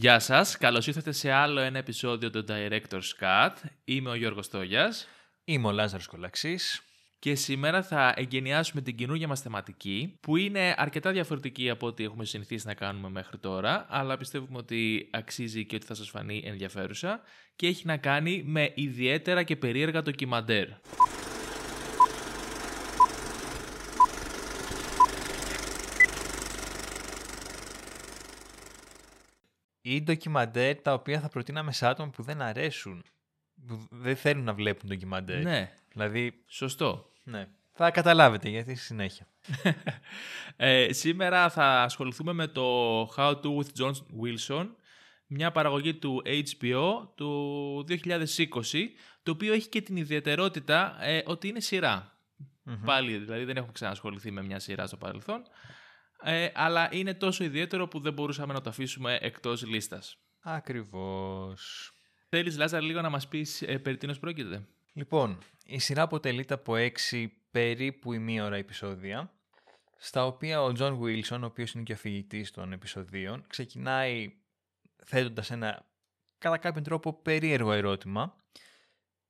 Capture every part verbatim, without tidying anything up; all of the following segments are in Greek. Γεια σας, καλώς ήρθατε σε άλλο ένα επεισόδιο του Director's Cut. Είμαι ο Γιώργος Τόγιας. Είμαι ο Λάζαρος Κολαξής. Και σήμερα θα εγκαινιάσουμε την καινούργια μας θεματική, που είναι αρκετά διαφορετική από ό,τι έχουμε συνηθίσει να κάνουμε μέχρι τώρα, αλλά πιστεύουμε ότι αξίζει και ότι θα σας φανεί ενδιαφέρουσα και έχει να κάνει με ιδιαίτερα και περίεργα ντοκιμαντέρ. Ή ντοκιμαντέρ τα οποία θα προτείναμε σε άτομα που δεν αρέσουν, που δεν θέλουν να βλέπουν ντοκιμαντέρ. Ναι, δηλαδή, σωστό. Ναι. Θα καταλάβετε γιατί στη συνέχεια. ε, σήμερα θα ασχοληθούμε με το How to with John Wilson, μια παραγωγή του H B O του δύο χιλιάδες είκοσι, το οποίο έχει και την ιδιαιτερότητα ε, ότι είναι σειρά. Mm-hmm. Πάλι, δηλαδή δεν έχουμε ξανασχοληθεί με μια σειρά στο παρελθόν. Ε, αλλά είναι τόσο ιδιαίτερο που δεν μπορούσαμε να το αφήσουμε εκτός λίστας. Ακριβώς. Θέλεις, Λάζα, λίγο να μας πεις ε, περί τίνος πρόκειται? Λοιπόν, η σειρά αποτελείται από έξι περίπου η μία ώρα επεισόδια, στα οποία ο John Wilson, ο οποίος είναι και αφηγητής των επεισοδίων, ξεκινάει θέτοντας ένα κατά κάποιον τρόπο περίεργο ερώτημα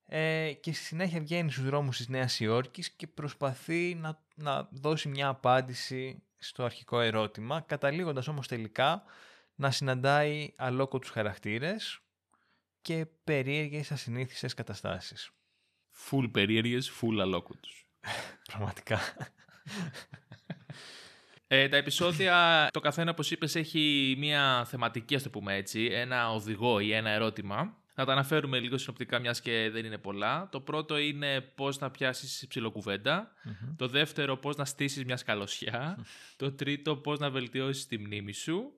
ε, και στη συνέχεια βγαίνει στους δρόμους της Νέας Υόρκης και προσπαθεί να, να δώσει μια απάντηση στο αρχικό ερώτημα, καταλήγοντας όμως τελικά να συναντάει αλόκοτους χαρακτήρες και περίεργες ασυνήθιστες καταστάσεις. Φουλ περίεργες, φουλ αλόκοτους. Πραγματικά. ε, τα επεισόδια, το καθένα όπως είπες, έχει μια θεματική, ας το πούμε έτσι, ένα οδηγό ή ένα ερώτημα. Να τα αναφέρουμε λίγο συνοπτικά, μιας και δεν είναι πολλά. Το πρώτο είναι πώς να πιάσεις ψιλοκουβέντα. Mm-hmm. Το δεύτερο, πώς να στήσεις μια σκαλωσιά. Mm-hmm. Το τρίτο, πώς να βελτιώσεις τη μνήμη σου.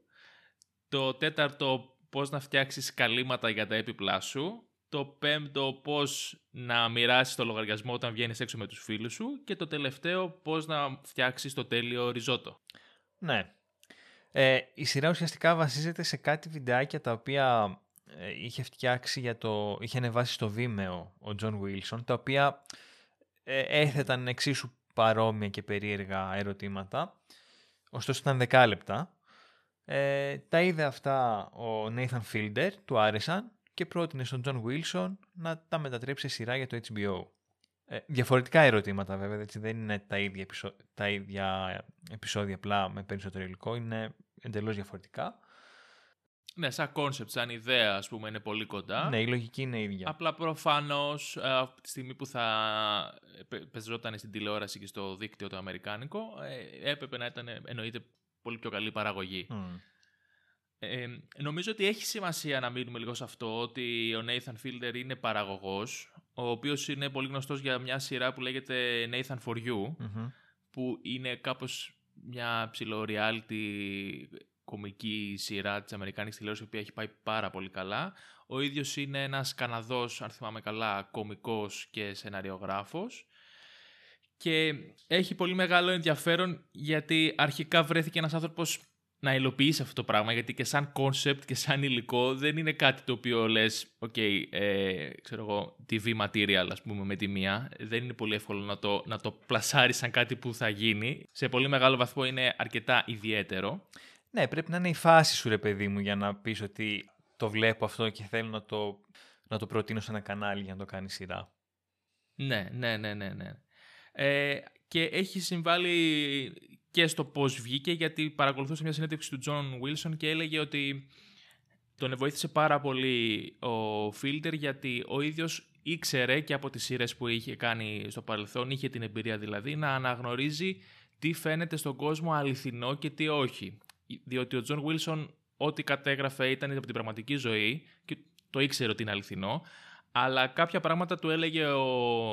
Το τέταρτο, πώς να φτιάξεις καλύματα για τα έπιπλά σου. Το πέμπτο, πώς να μοιράσεις το λογαριασμό όταν βγαίνεις έξω με τους φίλους σου. Και το τελευταίο, πώς να φτιάξεις το τέλειο ριζότο. Ναι. Ε, η σειρά ουσιαστικά βασίζεται σε κάτι βιντεάκια τα οποία είχε φτιάξει για το... είχε ανεβάσει στο Vimeo ο John Wilson, τα οποία έθεταν εξίσου παρόμοια και περίεργα ερωτήματα, ωστόσο ήταν δέκα λεπτά. Ε, τα είδε αυτά ο Nathan Fielder, του άρεσαν και πρότεινε στον John Wilson να τα μετατρέψει σε σειρά για το H B O. Ε, διαφορετικά ερωτήματα βέβαια, έτσι, δεν είναι τα ίδια, επεισο... τα ίδια επεισόδια απλά με περισσότερο υλικό, είναι εντελώς διαφορετικά. Ναι, σαν κόνσεπτ, σαν ιδέα, ας πούμε, είναι πολύ κοντά. Ναι, η λογική είναι ίδια. Απλά προφανώς από τη στιγμή που θα παίζονταν στην τηλεόραση και στο δίκτυο το αμερικάνικο, έπρεπε να ήταν, εννοείται, πολύ πιο καλή παραγωγή. Mm. Ε, νομίζω ότι έχει σημασία να μείνουμε λίγο σε αυτό, ότι ο Nathan Fielder είναι παραγωγός, ο οποίος είναι πολύ γνωστός για μια σειρά που λέγεται Nathan for you, mm-hmm. που είναι κάπως μια ψιλο-reality κομική σειρά της αμερικάνικης τηλεόρασης, η οποία έχει πάει πάρα πολύ καλά. Ο ίδιος είναι ένας Καναδός, αν θυμάμαι καλά, κομικός και σεναριογράφος. Και έχει πολύ μεγάλο ενδιαφέρον γιατί αρχικά βρέθηκε ένας άνθρωπος να υλοποιήσει αυτό το πράγμα, γιατί και σαν concept και σαν υλικό δεν είναι κάτι το οποίο λες, οκ, okay, ε, ξέρω εγώ, τι βι material, ας πούμε, με τη μία. Δεν είναι πολύ εύκολο να το, να το πλασάρεις σαν κάτι που θα γίνει. Σε πολύ μεγάλο βαθμό είναι αρκετά ιδιαίτερο. Ναι, πρέπει να είναι η φάση σου, ρε παιδί μου, για να πεις ότι το βλέπω αυτό και θέλω να το, να το προτείνω σε ένα κανάλι για να το κάνει σειρά. Ναι, ναι, ναι, ναι. ναι. Ε, και έχει συμβάλει και στο πώς βγήκε, γιατί παρακολουθούσα μια συνέντευξη του John Wilson και έλεγε ότι τον βοήθησε πάρα πολύ ο Fielder, γιατί ο ίδιος ήξερε και από τις σειρές που είχε κάνει στο παρελθόν, είχε την εμπειρία δηλαδή, να αναγνωρίζει τι φαίνεται στον κόσμο αληθινό και τι όχι. Διότι ο John Wilson ό,τι κατέγραφε ήταν από την πραγματική ζωή και το ήξερε ότι είναι αληθινό, αλλά κάποια πράγματα του έλεγε ο,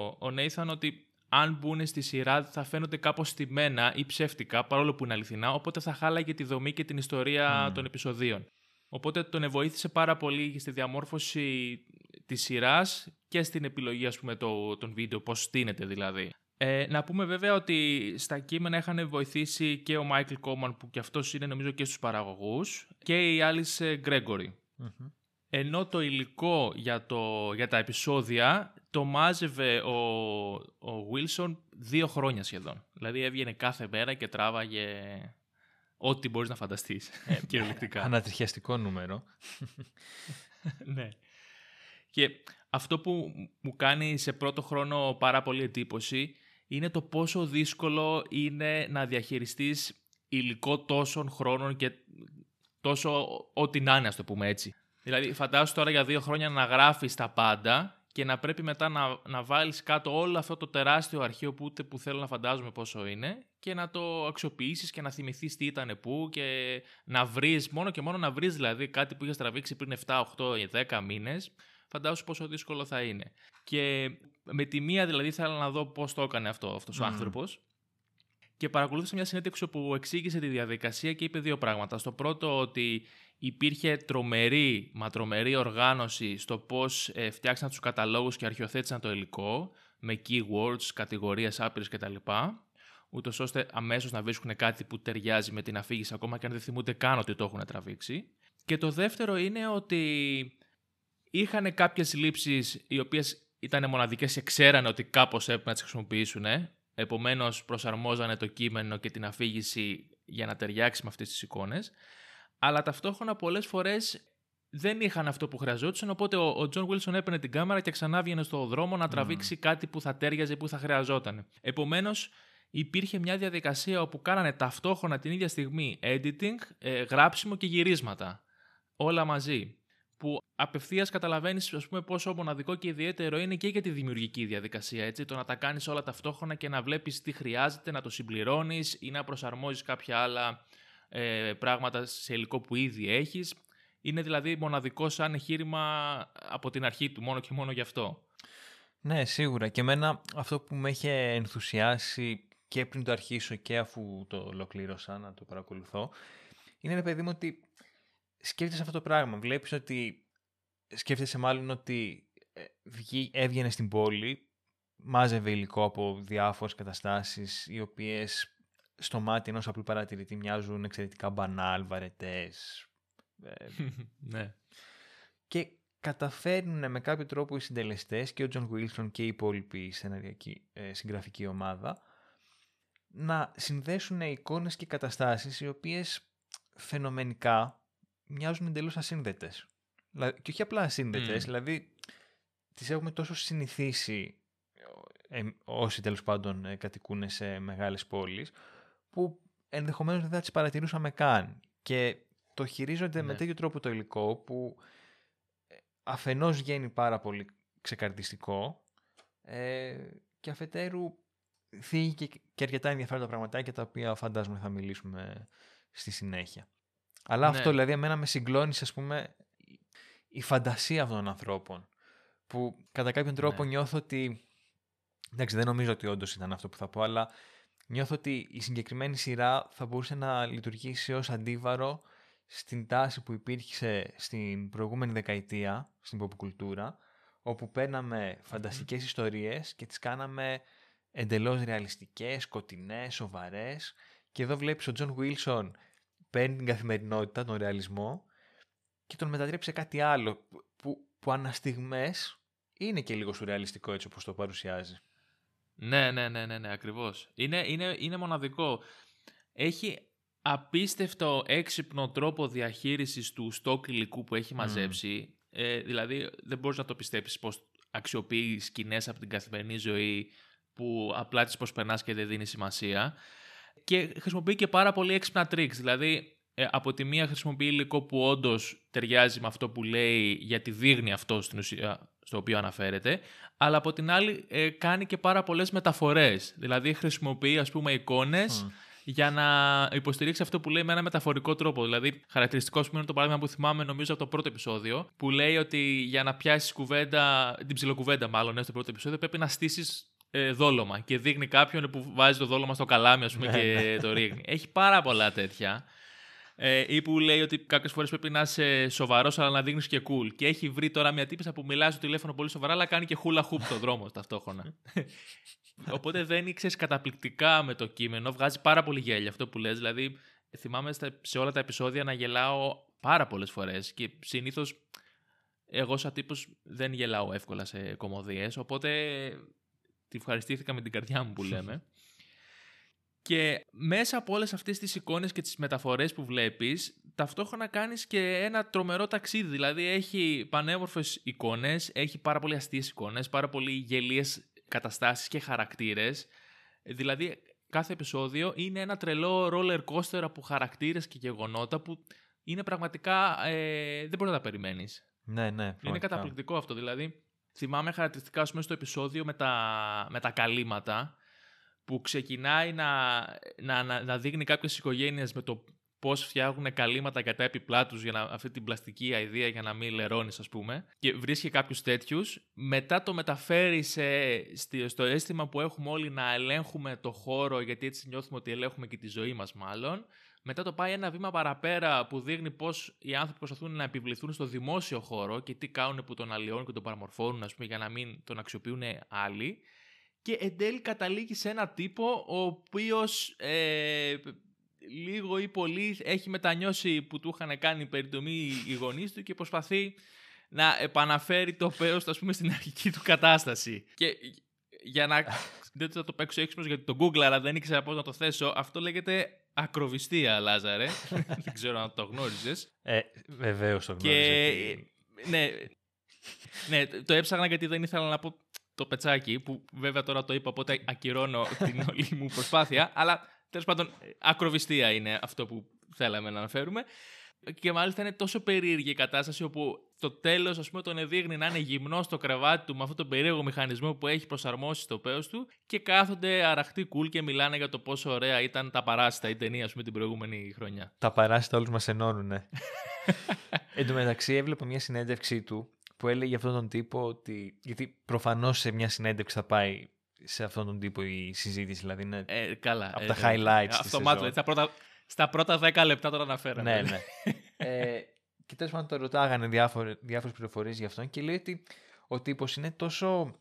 ο Nathan ότι αν μπουν στη σειρά θα φαίνονται κάπως στημένα ή ψεύτικα παρόλο που είναι αληθινά, οπότε θα χάλαγε τη δομή και την ιστορία mm. των επεισοδίων. Οπότε τον βοήθησε πάρα πολύ στη διαμόρφωση της σειράς και στην επιλογή, ας πούμε, το, των βίντεο, πώς στείνεται δηλαδή. Ε, να πούμε βέβαια ότι στα κείμενα είχαν βοηθήσει και ο Michael Koman, που κι αυτός είναι νομίζω και στους παραγωγούς, και η Alice Gregory. Mm-hmm. Ενώ το υλικό για, το, για τα επεισόδια το μάζευε ο, ο Wilson δύο χρόνια σχεδόν. Δηλαδή έβγαινε κάθε μέρα και τράβαγε ό,τι μπορείς να φανταστείς, ε, κυριολεκτικά. Ανατριχιαστικό νούμερο. Ναι. Και αυτό που μου κάνει σε πρώτο χρόνο πάρα πολύ εντύπωση είναι το πόσο δύσκολο είναι να διαχειριστείς υλικό τόσων χρόνων και τόσο ό,τι να είναι, ας το πούμε έτσι. Δηλαδή φαντάσου τώρα για δύο χρόνια να γράφεις τα πάντα και να πρέπει μετά να, να βάλεις κάτω όλο αυτό το τεράστιο αρχείο που ούτε που θέλω να φαντάζομαι πόσο είναι και να το αξιοποιήσεις και να θυμηθείς τι ήταν πού και να βρεις, μόνο και μόνο να βρεις δηλαδή κάτι που είχες τραβήξει πριν εφτά, οκτώ, δέκα μήνες. Φαντάζομαι πόσο δύσκολο θα είναι. Και με τη μία δηλαδή θέλω να δω πώς το έκανε αυτό αυτός ο mm. άνθρωπος. Και παρακολούθησα μια συνέντευξη που εξήγησε τη διαδικασία και είπε δύο πράγματα. Στο πρώτο, ότι υπήρχε τρομερή, μα τρομερή οργάνωση στο πώς ε, φτιάξαν τους καταλόγους και αρχιοθέτησαν το υλικό με keywords, κατηγορίες, άπειρες κτλ. Ούτως ώστε αμέσως να βρίσκουν κάτι που ταιριάζει με την αφήγηση, ακόμα και αν δεν θυμούνται καν ότι το έχουν τραβήξει. Και το δεύτερο είναι ότι είχαν κάποιες λήψεις οι οποίες ήταν μοναδικές και ξέρανε ότι κάπως έπρεπε να τις χρησιμοποιήσουν. Επομένως, προσαρμόζανε το κείμενο και την αφήγηση για να ταιριάξει με αυτές τις εικόνες. Αλλά ταυτόχρονα πολλές φορές δεν είχαν αυτό που χρειαζόντουσαν. Οπότε ο Τζον Wilson έπαιρνε την κάμερα και ξανά βγαινε στον δρόμο να τραβήξει mm. κάτι που θα τέριαζε, που θα χρειαζόταν. Επομένως, υπήρχε μια διαδικασία όπου κάνανε ταυτόχρονα την ίδια στιγμή editing, ε, γράψιμο και γυρίσματα. Όλα μαζί. Που απευθείας καταλαβαίνεις, ας πούμε, πόσο μοναδικό και ιδιαίτερο είναι και για τη δημιουργική διαδικασία. Έτσι, το να τα κάνεις όλα ταυτόχρονα και να βλέπεις τι χρειάζεται, να το συμπληρώνεις ή να προσαρμόζεις κάποια άλλα ε, πράγματα σε υλικό που ήδη έχεις. Είναι δηλαδή μοναδικό σαν εγχείρημα από την αρχή του, μόνο και μόνο γι' αυτό. Ναι, σίγουρα. Και εμένα αυτό που με είχε ενθουσιάσει και πριν το αρχίσω και αφού το ολοκλήρωσα να το παρακολουθώ, είναι ένα παιδί μου ότι σκέφτεσαι αυτό το πράγμα. Βλέπεις ότι σκέφτεσαι μάλλον ότι έβγαινε στην πόλη, μάζευε υλικό από διάφορες καταστάσεις οι οποίες στο μάτι ενός απλού παρατηρητή μοιάζουν εξαιρετικά μπανάλ, βαρετές. Ναι. Και καταφέρνουν με κάποιο τρόπο οι συντελεστές και ο Τζον Γουίλσον και η υπόλοιπη σεναριακή συγγραφική ομάδα να συνδέσουν εικόνες και καταστάσεις οι οποίες φαινομενικά μοιάζουν εντελώς ασύνδετες. Και όχι απλά ασύνδετες, mm. δηλαδή τις έχουμε τόσο συνηθίσει ε, όσοι τέλος πάντων ε, κατοικούν σε μεγάλες πόλεις, που ενδεχομένως δεν θα τις παρατηρούσαμε καν. Και το χειρίζονται mm. με τέτοιο τρόπο το υλικό που αφενός γίνει πάρα πολύ ξεκαρδιστικό ε, και αφετέρου θίγει και, και αρκετά ενδιαφέροντα πραγματάκια τα οποία φαντάζομαι θα μιλήσουμε στη συνέχεια. Αλλά ναι. αυτό δηλαδή εμένα με συγκλώνησε, ας πούμε, η φαντασία αυτών των ανθρώπων που κατά κάποιον τρόπο ναι. νιώθω ότι, εντάξει δεν νομίζω ότι όντως ήταν αυτό που θα πω, αλλά νιώθω ότι η συγκεκριμένη σειρά θα μπορούσε να λειτουργήσει ως αντίβαρο στην τάση που υπήρχε στην προηγούμενη δεκαετία στην pop κουλτούρα, όπου παίρναμε φανταστικές mm. ιστορίες και τις κάναμε εντελώς ρεαλιστικές, σκοτεινές, σοβαρές, και εδώ βλέπεις ο Τζον Γουίλσον παίρνει την καθημερινότητα, τον ρεαλισμό και τον μετατρέπει σε κάτι άλλο που, που αναστιγμές είναι και λίγο σουρεαλιστικό έτσι όπως το παρουσιάζει. Ναι, ναι, ναι, ναι, ναι ακριβώς. Είναι, είναι, είναι μοναδικό. Έχει απίστευτο έξυπνο τρόπο διαχείρισης του στόκ υλικού που έχει μαζέψει. Mm. Ε, δηλαδή δεν μπορείς να το πιστέψεις πως αξιοποιεί σκηνές από την καθημερινή ζωή που απλά τις προσπερνάς και δεν δίνει σημασία. Και χρησιμοποιεί και πάρα πολύ έξυπνα tricks. Δηλαδή, ε, από τη μία χρησιμοποιεί υλικό που όντως ταιριάζει με αυτό που λέει, γιατί δείχνει αυτό στην ουσία στο οποίο αναφέρεται. Αλλά από την άλλη ε, κάνει και πάρα πολλές μεταφορές. Δηλαδή, χρησιμοποιεί ας πούμε εικόνες mm. για να υποστηρίξει αυτό που λέει με ένα μεταφορικό τρόπο. Δηλαδή, χαρακτηριστικό πούμε είναι το παράδειγμα που θυμάμαι νομίζω από το πρώτο επεισόδιο, που λέει ότι για να πιάσεις κουβέντα, την ψιλοκουβέντα μάλλον, ναι, στο πρώτο επεισόδιο, πρέπει να στήσεις δόλωμα και δείχνει κάποιον που βάζει το δόλωμα στο καλάμι ας πούμε, και το ρίχνει. Έχει πάρα πολλά τέτοια ε, ή που λέει ότι κάποιες φορές πρέπει να είσαι σοβαρός αλλά να δείχνεις και cool, και έχει βρει τώρα μια τύπισσα που μιλάει στο τηλέφωνο πολύ σοβαρά αλλά κάνει και hula hoop το δρόμο ταυτόχρονα. Οπότε δεν ήξερες καταπληκτικά με το κείμενο, βγάζει πάρα πολύ γέλια αυτό που λες, δηλαδή θυμάμαι σε όλα τα επεισόδια να γελάω πάρα πολλές φορές και συνήθως εγώ σαν τύπος δεν γελάω εύκολα σε κωμωδίες, οπότε τη ευχαριστήθηκα με την καρδιά μου που λέμε. Και μέσα από όλες αυτές τις εικόνες και τις μεταφορές που βλέπεις, ταυτόχρονα κάνεις και ένα τρομερό ταξίδι. Δηλαδή έχει πανέμορφες εικόνες, έχει πάρα πολύ αστείες εικόνες, πάρα πολύ γελίες καταστάσεις και χαρακτήρες. Δηλαδή κάθε επεισόδιο είναι ένα τρελό roller coaster από χαρακτήρες και γεγονότα που είναι πραγματικά ε, δεν μπορεί να τα περιμένεις. Ναι, ναι. Είναι καταπληκτικό αυτό. Δηλαδή θυμάμαι χαρακτηριστικά ας πούμε, στο επεισόδιο με τα, με τα καλύματα, που ξεκινάει να, να, να, να δείχνει κάποιες οικογένειες με το πώς φτιάχνουν καλύματα κατά επιπλά τους για να, αυτή την πλαστική αηδία για να μην λερώνεις, ας πούμε. Και βρίσκει κάποιους τέτοιους. Μετά το μεταφέρει σε, στο αίσθημα που έχουμε όλοι να ελέγχουμε το χώρο, γιατί έτσι νιώθουμε ότι ελέγχουμε και τη ζωή μας, μάλλον. Μετά το πάει ένα βήμα παραπέρα που δείχνει πώς οι άνθρωποι προσπαθούν να επιβληθούν στο δημόσιο χώρο και τι κάνουν που τον αλλοιώνουν και τον παραμορφώνουν, ας πούμε, για να μην τον αξιοποιούν άλλοι. Και εν τέλει καταλήγει σε έναν τύπο ο οποίος ε, λίγο ή πολύ έχει μετανιώσει που του είχαν κάνει περιτομή οι γονείς του και προσπαθεί να επαναφέρει το πέρος, ας πούμε, στην αρχική του κατάσταση. Και για να... δεν θα το παίξω έξυπνος γιατί το Google, αλλά δεν ήξερα πώς να το θέσω. Αυτό λέγεται ακροβιστία, Λάζαρε. Δεν ξέρω αν το γνώριζες. Ε, βεβαίως το γνώριζα. Και... ναι, ναι, το έψαχνα γιατί δεν ήθελα να πω... το πετσάκι, που βέβαια τώρα το είπα, οπότε ακυρώνω την όλη μου προσπάθεια, αλλά τέλος πάντων ακροβιστία είναι αυτό που θέλαμε να αναφέρουμε. Και μάλιστα είναι τόσο περίεργη η κατάσταση όπου το τέλος, ας πούμε, τον εδείχνει να είναι γυμνός στο κρεβάτι του με αυτόν τον περίεργο μηχανισμό που έχει προσαρμόσει στο πέος του και κάθονται αραχτοί κουλ και μιλάνε για το πόσο ωραία ήταν τα Παράσιτα, η ταινία, ας πούμε, την προηγούμενη χρονιά. Τα Παράσιτα όλους μας ενώνουνε. Εν τω μεταξύ έβλεπα μια συνέντευξή του που έλεγε αυτόν τον τύπο ότι... γιατί προφανώς σε μια συνέντευξη θα πάει σε αυτόν τον τύπο η συζήτηση, δηλαδή είναι ε, καλά, από ε, τα ε, highlights. Αυτομάτως, στα πρώτα δέκα λεπτά τώρα αναφέραμε. Ναι, ναι. ε, και τέλος πάντων το ρωτάγανε διάφορες, διάφορες πληροφορίες για αυτόν και λέει ότι ο τύπος είναι τόσο...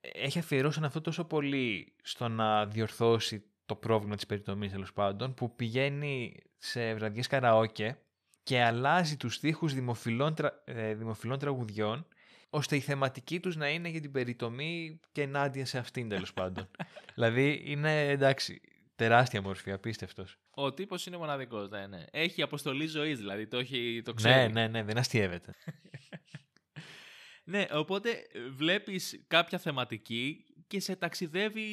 έχει αφιερώσει αυτό τόσο πολύ στο να διορθώσει το πρόβλημα της περιτομής, τέλος πάντων, που πηγαίνει σε βραδιές καραόκε και αλλάζει τους στίχους δημοφιλών, τρα... δημοφιλών τραγουδιών, ώστε η θεματική τους να είναι για την περιτομή και ενάντια σε αυτήν, τέλος πάντων. Δηλαδή είναι, εντάξει, τεράστια μορφή, απίστευτος. Ο τύπος είναι μοναδικός, ναι, ναι. Έχει αποστολή ζωής, δηλαδή, το, έχει, το ξέρει. Ναι, ναι, ναι, δεν αστιεύεται. Ναι, οπότε βλέπεις κάποια θεματική και σε ταξιδεύει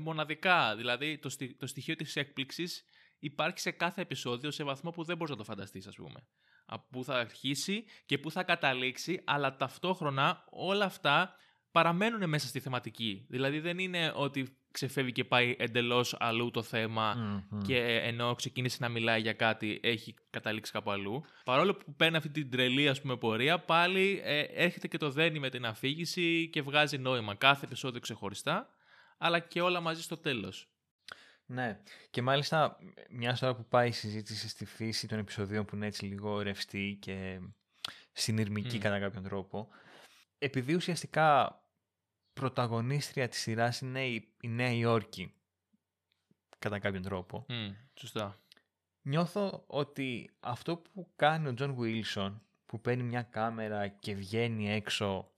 μοναδικά. Δηλαδή το, στι... το στοιχείο της έκπληξης υπάρχει σε κάθε επεισόδιο σε βαθμό που δεν μπορείς να το φανταστείς, ας πούμε. Από πού θα αρχίσει και πού θα καταλήξει, αλλά ταυτόχρονα όλα αυτά παραμένουν μέσα στη θεματική. Δηλαδή δεν είναι ότι ξεφεύγει και πάει εντελώς αλλού το θέμα mm-hmm. και ενώ ξεκίνησε να μιλάει για κάτι έχει καταλήξει κάπου αλλού. Παρόλο που παίρνει αυτή την τρελή, ας πούμε, πορεία, πάλι ε, έρχεται και το δένει με την αφήγηση και βγάζει νόημα κάθε επεισόδιο ξεχωριστά, αλλά και όλα μαζί στο τέλος. Ναι, και μάλιστα μια ώρα που πάει η συζήτηση στη φύση των επεισοδίων που είναι έτσι λίγο ρευστή και συνειρμική mm. κατά κάποιον τρόπο, επειδή ουσιαστικά πρωταγωνίστρια της σειράς είναι η, η Νέα Υόρκη κατά κάποιον τρόπο, mm, σωστά. Νιώθω ότι αυτό που κάνει ο Τζον Γουίλσον, που παίρνει μια κάμερα και βγαίνει έξω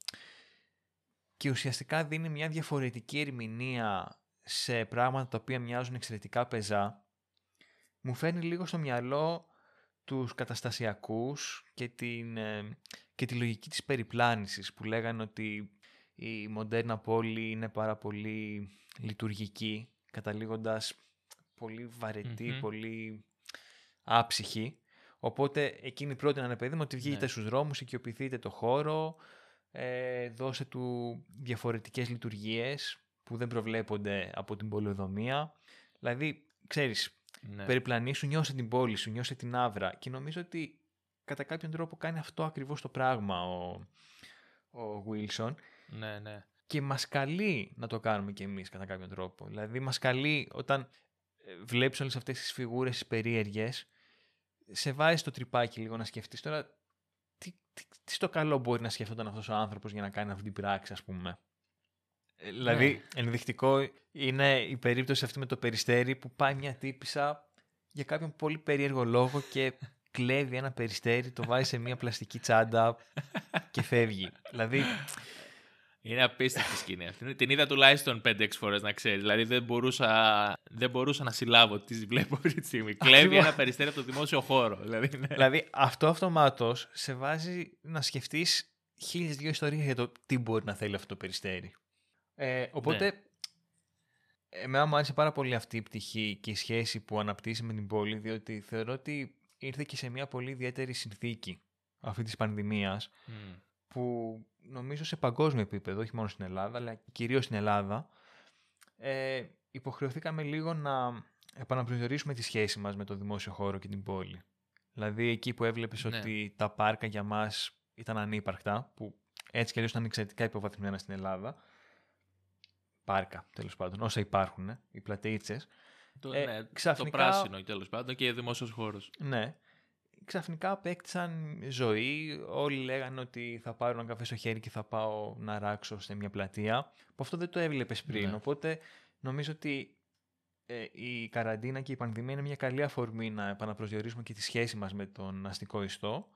και ουσιαστικά δίνει μια διαφορετική ερμηνεία σε πράγματα τα οποία μοιάζουν εξαιρετικά πεζά, μου φέρνει λίγο στο μυαλό τους καταστασιακούς και, την, και τη λογική της περιπλάνησης που λέγανε ότι η μοντέρνα πόλη είναι πάρα πολύ λειτουργική, καταλήγοντας πολύ βαρετή, mm-hmm. πολύ άψυχη. Οπότε εκείνοι πρότειναν, παιδί μου, ότι βγείτε ναι. στους δρόμους, οικειοποιηθείτε το χώρο, ε, δώσε του διαφορετικές λειτουργίες που δεν προβλέπονται από την πολεοδομία. Δηλαδή, ξέρεις, ναι. περιπλανήσου, νιώσε την πόλη σου, νιώσε την άβρα. Και νομίζω ότι κατά κάποιον τρόπο κάνει αυτό ακριβώς το πράγμα ο, ο Wilson. Ναι, ναι. Και μας καλεί να το κάνουμε κι εμείς κατά κάποιον τρόπο. Δηλαδή, μας καλεί όταν βλέπεις όλες αυτές τις φιγούρες, τις περίεργες, σε βάζει το τρυπάκι λίγο να σκεφτείς τώρα τι, τι, τι στο καλό μπορεί να σκεφτόταν αυτός ο άνθρωπος για να κάνει αυτή την πράξη, ας πούμε. Δηλαδή, yeah. ενδεικτικό είναι η περίπτωση αυτή με το περιστέρι που πάει μια τύπισσα για κάποιον πολύ περίεργο λόγο και κλέβει ένα περιστέρι, το βάζει σε μια πλαστική τσάντα και φεύγει. Δηλαδή, Είναι απίστευτη σκηνή αυτή. Την είδα τουλάχιστον πέντε έξι φορές, να ξέρεις. Δηλαδή δεν μπορούσα, δεν μπορούσα να συλλάβω τι βλέπω αυτή τη στιγμή. Κλέβει ένα περιστέρι από το δημόσιο χώρο. Δηλαδή, ναι. Δηλαδή αυτό αυτομάτως σε βάζει να σκεφτείς χίλιες δύο ιστορίες για το τι μπορεί να θέλει αυτό το περιστέρι. Ε, οπότε, ναι. Εμένα μου άρεσε πάρα πολύ αυτή η πτυχή και η σχέση που αναπτύσσει με την πόλη, διότι θεωρώ ότι ήρθε και σε μια πολύ ιδιαίτερη συνθήκη αυτή της πανδημίας, mm. που νομίζω σε παγκόσμιο επίπεδο, όχι μόνο στην Ελλάδα, αλλά κυρίως στην Ελλάδα, ε, υποχρεωθήκαμε λίγο να επαναπροσδιορίσουμε τη σχέση μας με το δημόσιο χώρο και την πόλη. Δηλαδή εκεί που έβλεπες ναι. ότι τα πάρκα για μας ήταν ανύπαρκτα, που έτσι κι αλλιώς ήταν εξαιρετικά υποβαθμισμένα στην Ελλάδα, πάρκα, τέλος πάντων, όσα υπάρχουν, ε, οι πλατείτσες. Το, ε, ναι, ξαφνικά, το πράσινο, τέλος πάντων, και δημόσιος χώρος. Ναι. Ξαφνικά απέκτησαν ζωή. Όλοι λέγανε ότι θα πάρω ένα καφέ στο χέρι και θα πάω να ράξω σε μια πλατεία. Που αυτό δεν το έβλεπες πριν. Ναι. Οπότε νομίζω ότι ε, η καραντίνα και η πανδημία είναι μια καλή αφορμή να επαναπροσδιορίσουμε και τη σχέση μας με τον αστικό ιστό.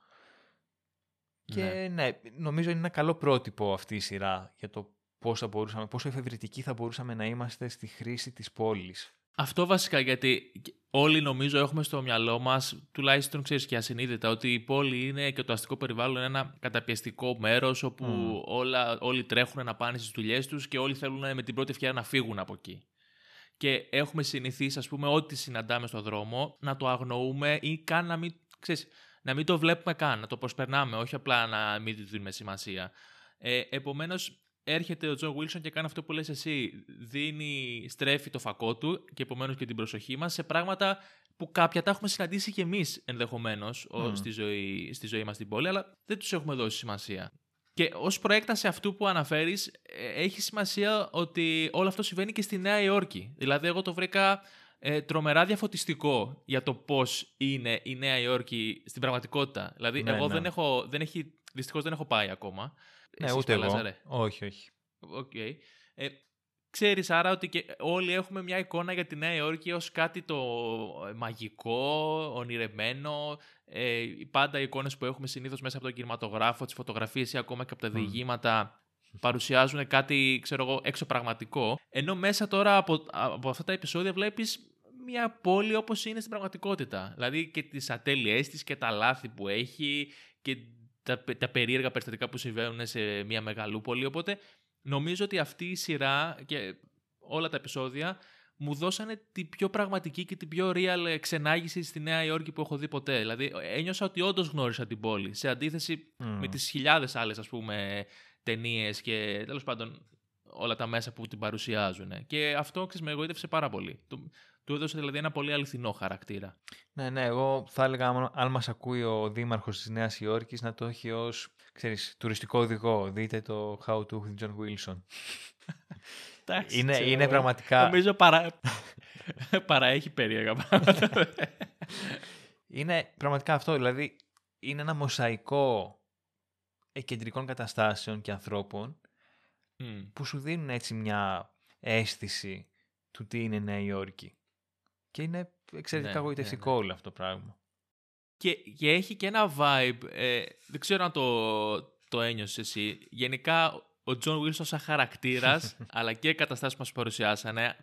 Και ναι, ναι νομίζω είναι ένα καλό πρότυπο αυτή η σειρά για το πώς θα μπορούσαμε, πόσο εφευρετικοί θα μπορούσαμε να είμαστε στη χρήση της πόλης. Αυτό βασικά, γιατί όλοι νομίζω έχουμε στο μυαλό μας, τουλάχιστον ξέρεις και ασυνείδητα, ότι η πόλη είναι και το αστικό περιβάλλον είναι ένα καταπιεστικό μέρος όπου mm. όλα, όλοι τρέχουν να πάνε στις δουλειές τους και όλοι θέλουν με την πρώτη ευκαιρία να φύγουν από εκεί. Και έχουμε συνηθίσει, ας πούμε, ό,τι συναντάμε στον δρόμο να το αγνοούμε ή καν να μην, ξέρεις, να μην το βλέπουμε καν, να το προσπερνάμε, όχι απλά να μην του δίνουμε σημασία. Ε, επομένως, έρχεται ο Τζον Γουίλσον και κάνει αυτό που λες εσύ. Δίνει, στρέφει το φακό του και επομένως και την προσοχή μας σε πράγματα που κάποια τα έχουμε συναντήσει και εμείς ενδεχομένως mm. στη, ζωή, στη ζωή μας στην πόλη, αλλά δεν τους έχουμε δώσει σημασία. Και ως προέκταση αυτού που αναφέρεις, έχει σημασία ότι όλο αυτό συμβαίνει και στη Νέα Υόρκη. Δηλαδή, εγώ το βρήκα ε, τρομερά διαφωτιστικό για το πώς είναι η Νέα Υόρκη στην πραγματικότητα. Δηλαδή, ναι, εγώ ναι. δεν έχω, δεν έχει, δυστυχώς δεν έχω πάει ακόμα. Ναι, εσείς ούτε εγώ. Ρε. Όχι, όχι. Okay. Ε, ξέρεις άρα ότι και όλοι έχουμε μια εικόνα για τη Νέα Υόρκη ως κάτι το μαγικό, ονειρεμένο. Ε, πάντα οι εικόνες που έχουμε συνήθως μέσα από τον κινηματογράφο, τις φωτογραφίες ή ακόμα και από τα διηγήματα mm. παρουσιάζουν κάτι, ξέρω εγώ, εξωπραγματικό. Ενώ μέσα τώρα από, από αυτά τα επεισόδια βλέπεις μια πόλη όπως είναι στην πραγματικότητα. Δηλαδή και τις ατέλειές της και τα λάθη που έχει και Τα, τα περίεργα περιστατικά που συμβαίνουν σε μια μεγαλούπολη. Οπότε νομίζω ότι αυτή η σειρά και όλα τα επεισόδια μου δώσανε την πιο πραγματική και την πιο real ξενάγηση στη Νέα Υόρκη που έχω δει ποτέ. Δηλαδή ένιωσα ότι όντως γνώρισα την πόλη, σε αντίθεση mm. με τις χιλιάδες άλλες, ας πούμε, ταινίες και τέλος πάντων όλα τα μέσα που την παρουσιάζουν. Και αυτό ξέρεις, με εγωίτευσε πάρα πολύ. Του έδωσε δηλαδή ένα πολύ αληθινό χαρακτήρα. Ναι, ναι, εγώ θα έλεγα, αν μας ακούει ο δήμαρχος της Νέας Υόρκης, να το έχει ως, ξέρεις, τουριστικό οδηγό. Δείτε το How to with John Wilson. Εντάξει, είναι, είναι πραγματικά... Νομίζω παρά... παραέχει περίεργα πράγματα. Είναι πραγματικά αυτό, δηλαδή είναι ένα μοσαϊκό κεντρικών καταστάσεων και ανθρώπων mm. που σου δίνουν έτσι μια αίσθηση του τι είναι Νέα Υόρκη. Και είναι εξαιρετικά γοητευτικό ναι, ναι, ναι. όλο αυτό το πράγμα. Και, και έχει και ένα vibe, ε, δεν ξέρω αν το, το ένιωσες εσύ. Γενικά, ο John Wilson σαν χαρακτήρας, αλλά και οι καταστάσεις που μας παρουσιάσανε,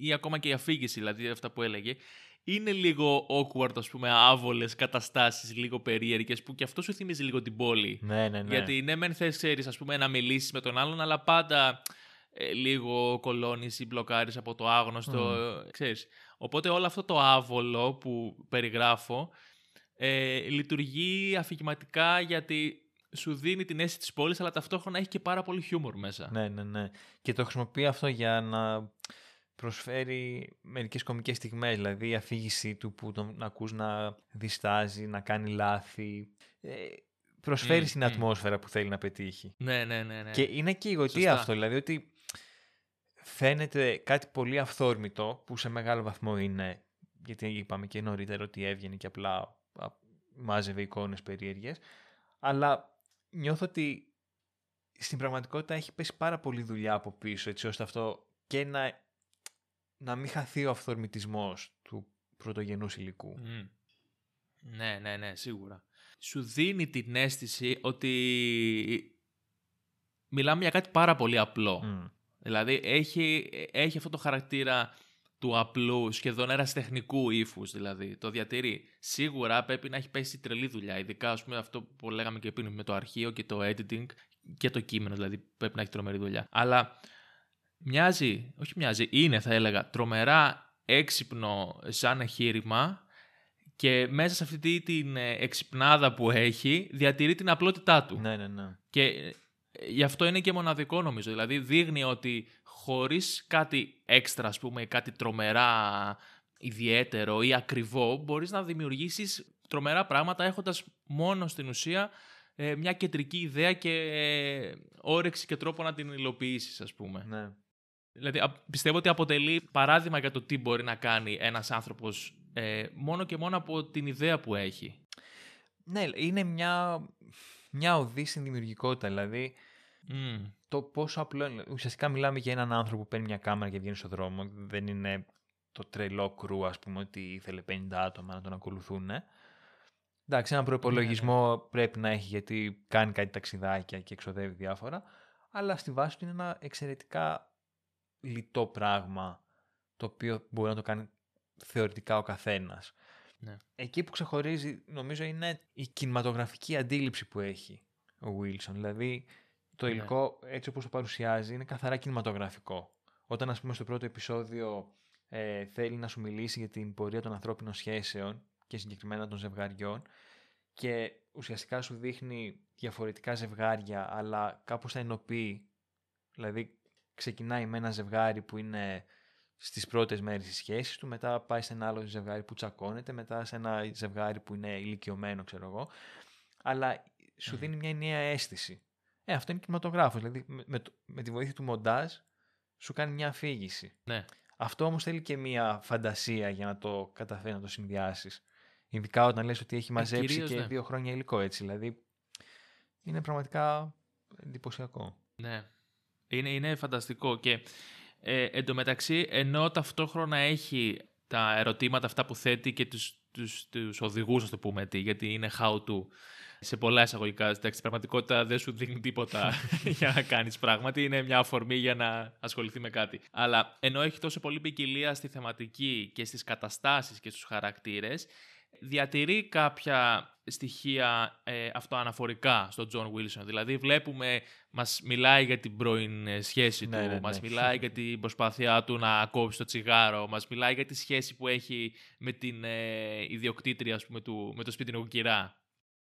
ή ακόμα και η αφήγηση, δηλαδή αυτά που έλεγε, είναι λίγο awkward, ας πούμε, άβολες καταστάσεις, λίγο περίεργες, που και αυτό σου θυμίζει λίγο την πόλη. Ναι, ναι, ναι. Γιατί ναι, μεν θες, ξέρεις, ας πούμε, να μιλήσεις με τον άλλον, αλλά πάντα... λίγο κολώνεις ή μπλοκάρεις από το άγνωστο, mm. ξέρεις. Οπότε όλο αυτό το άβολο που περιγράφω ε, λειτουργεί αφηγηματικά γιατί σου δίνει την αίσθηση της πόλης, αλλά ταυτόχρονα έχει και πάρα πολύ χιούμορ μέσα. Ναι, ναι, ναι. Και το χρησιμοποιεί αυτό για να προσφέρει μερικές κωμικές στιγμές, δηλαδή η αφήγησή του που τον ακούς να διστάζει, να κάνει λάθη... Ε, προσφέρει mm, στην mm. ατμόσφαιρα που θέλει να πετύχει. Ναι, ναι, ναι. ναι. Και είναι και η γοητεία αυτό, δηλαδή ότι φαίνεται κάτι πολύ αυθόρμητο που σε μεγάλο βαθμό είναι, γιατί είπαμε και νωρίτερα ότι έβγαινε και απλά μάζευε εικόνες περίεργες, αλλά νιώθω ότι στην πραγματικότητα έχει πέσει πάρα πολύ δουλειά από πίσω, έτσι ώστε αυτό και να, να μην χαθεί ο αυθορμητισμός του πρωτογενούς υλικού. Mm. Ναι, ναι, ναι, σίγουρα. Σου δίνει την αίσθηση ότι μιλάμε για κάτι πάρα πολύ απλό. Mm. Δηλαδή έχει, έχει αυτό το χαρακτήρα του απλού, σχεδόν ερασιτεχνικού ύφους, δηλαδή. Το διατηρεί. Σίγουρα πρέπει να έχει πέσει τρελή δουλειά, ειδικά ας πούμε, αυτό που λέγαμε και πριν με το αρχείο και το editing και το κείμενο, δηλαδή πρέπει να έχει τρομερή δουλειά. Αλλά μοιάζει, όχι μοιάζει, είναι θα έλεγα τρομερά έξυπνο σαν εγχείρημα και μέσα σε αυτή την εξυπνάδα που έχει διατηρεί την απλότητά του. Ναι, ναι, ναι. Και γι' αυτό είναι και μοναδικό νομίζω, δηλαδή δείχνει ότι χωρίς κάτι έξτρα, ας πούμε, κάτι τρομερά ιδιαίτερο ή ακριβό, μπορείς να δημιουργήσεις τρομερά πράγματα έχοντας μόνο στην ουσία ε, μια κεντρική ιδέα και ε, όρεξη και τρόπο να την υλοποιήσεις, ας πούμε. Ναι. Δηλαδή πιστεύω ότι αποτελεί παράδειγμα για το τι μπορεί να κάνει ένας άνθρωπος ε, μόνο και μόνο από την ιδέα που έχει. Ναι, είναι μια, μια οδή στην δημιουργικότητα, δηλαδή... Mm. Το πόσο απλό είναι. Ουσιαστικά μιλάμε για έναν άνθρωπο που παίρνει μια κάμερα και βγαίνει στον δρόμο. Δεν είναι το τρελό κρού, ας πούμε, ότι ήθελε πενήντα άτομα να τον ακολουθούν. Ε. Εντάξει, έναν προϋπολογισμό yeah, yeah. πρέπει να έχει, γιατί κάνει κάτι ταξιδάκια και εξοδεύει διάφορα. Αλλά στη βάση του είναι ένα εξαιρετικά λιτό πράγμα, το οποίο μπορεί να το κάνει θεωρητικά ο καθένας. Yeah. Εκεί που ξεχωρίζει, νομίζω, είναι η κινηματογραφική αντίληψη που έχει ο Wilson. Δηλαδή. Το υλικό, ναι. έτσι όπως το παρουσιάζει, είναι καθαρά κινηματογραφικό. Όταν, ας πούμε, στο πρώτο επεισόδιο ε, θέλει να σου μιλήσει για την πορεία των ανθρώπινων σχέσεων και συγκεκριμένα των ζευγαριών και ουσιαστικά σου δείχνει διαφορετικά ζευγάρια, αλλά κάπως τα ενοποιεί. Δηλαδή, ξεκινάει με ένα ζευγάρι που είναι στις πρώτες μέρες της σχέσης του, μετά πάει σε ένα άλλο ζευγάρι που τσακώνεται, μετά σε ένα ζευγάρι που είναι ηλικιωμένο, ξέρω εγώ. Αλλά σου δίνει μια νέα αίσθηση. Ε, αυτό είναι κινηματογράφος, δηλαδή με, το, με τη βοήθεια του μοντάζ σου κάνει μια αφήγηση. Ναι. Αυτό όμως θέλει και μια φαντασία για να το καταφέρει να το συνδυάσεις. Ειδικά όταν λες ότι έχει μαζέψει ε, κυρίως, και ναι. δύο χρόνια υλικό έτσι, δηλαδή είναι πραγματικά εντυπωσιακό. Ναι, είναι, είναι φανταστικό και ε, εντωμεταξύ ενώ ταυτόχρονα έχει τα ερωτήματα αυτά που θέτει και τους, τους, τους οδηγούς, ας το πούμε, τι, γιατί είναι how to. Σε πολλά εισαγωγικά, στην πραγματικότητα δεν σου δίνει τίποτα για να κάνεις πράγματι. Είναι μια αφορμή για να ασχοληθεί με κάτι. Αλλά ενώ έχει τόσο πολύ ποικιλία στη θεματική και στις καταστάσεις και στους χαρακτήρες, διατηρεί κάποια στοιχεία ε, αυτοαναφορικά στον John Wilson. Δηλαδή βλέπουμε, μας μιλάει για την πρώην σχέση ναι, του, ναι, μας ναι. μιλάει για την προσπάθειά του να κόψει το τσιγάρο, μας μιλάει για τη σχέση που έχει με την ε, ιδιοκτήτρια, ας πούμε, του, με το σπίτι νοικοκυρά.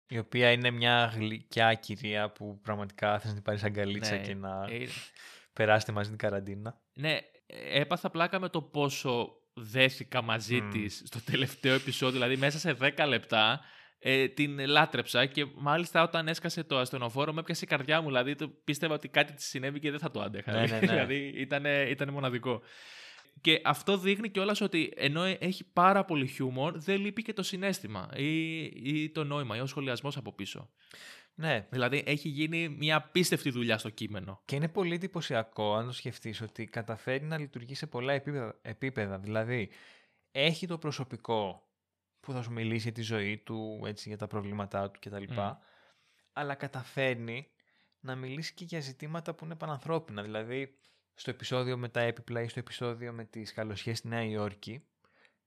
Η οποία είναι μια γλυκιά κυρία που πραγματικά θες να την πάρει σαν αγκαλίτσα ναι, και να ε... περάσετε μαζί την καραντίνα. Ναι, έπαθα πλάκα με το πόσο δέθηκα μαζί mm. της στο τελευταίο επεισόδιο, δηλαδή μέσα σε δέκα λεπτά ε, την λάτρεψα και μάλιστα όταν έσκασε το ασθενοφόρο με έπιασε η καρδιά μου, δηλαδή το πίστευα ότι κάτι της συνέβη και δεν θα το άντεχα, ναι, ναι, ναι. δηλαδή ήτανε, ήτανε μοναδικό. Και αυτό δείχνει κιόλας ότι ενώ έχει πάρα πολύ χιούμορ, δεν λείπει και το συναίσθημα ή, ή το νόημα ή ο σχολιασμός από πίσω. Ναι. Δηλαδή έχει γίνει μια απίστευτη δουλειά στο κείμενο. Και είναι πολύ εντυπωσιακό αν το σκεφτείς ότι καταφέρει να λειτουργεί σε πολλά επίπεδα. επίπεδα. Δηλαδή έχει το προσωπικό που θα σου μιλήσει για τη ζωή του, έτσι, για τα προβλήματά του κτλ. Mm. Αλλά καταφέρνει να μιλήσει και για ζητήματα που είναι πανανθρώπινα. Δηλαδή... στο επεισόδιο με τα έπιπλα ή στο επεισόδιο με τις καλοσχέσεις στη Νέα Υόρκη,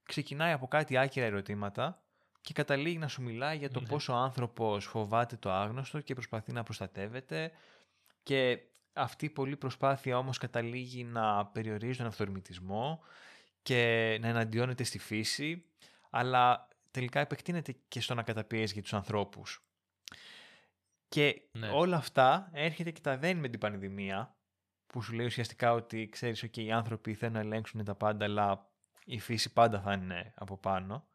ξεκινάει από κάτι άκυρα ερωτήματα και καταλήγει να σου μιλάει για το mm-hmm. πόσο ο άνθρωπος φοβάται το άγνωστο και προσπαθεί να προστατεύεται και αυτή η πολλή προσπάθεια όμως καταλήγει να περιορίζει τον αυθορμητισμό και να εναντιώνεται στη φύση, αλλά τελικά επεκτείνεται και στο να καταπιέζει για τους ανθρώπους. Και ναι. όλα αυτά έρχεται και τα δένει με την πανδημία, που σου λέει ουσιαστικά ότι ξέρεις ότι okay, οι άνθρωποι θέλουν να ελέγξουν τα πάντα, αλλά η φύση πάντα θα είναι από πάνω.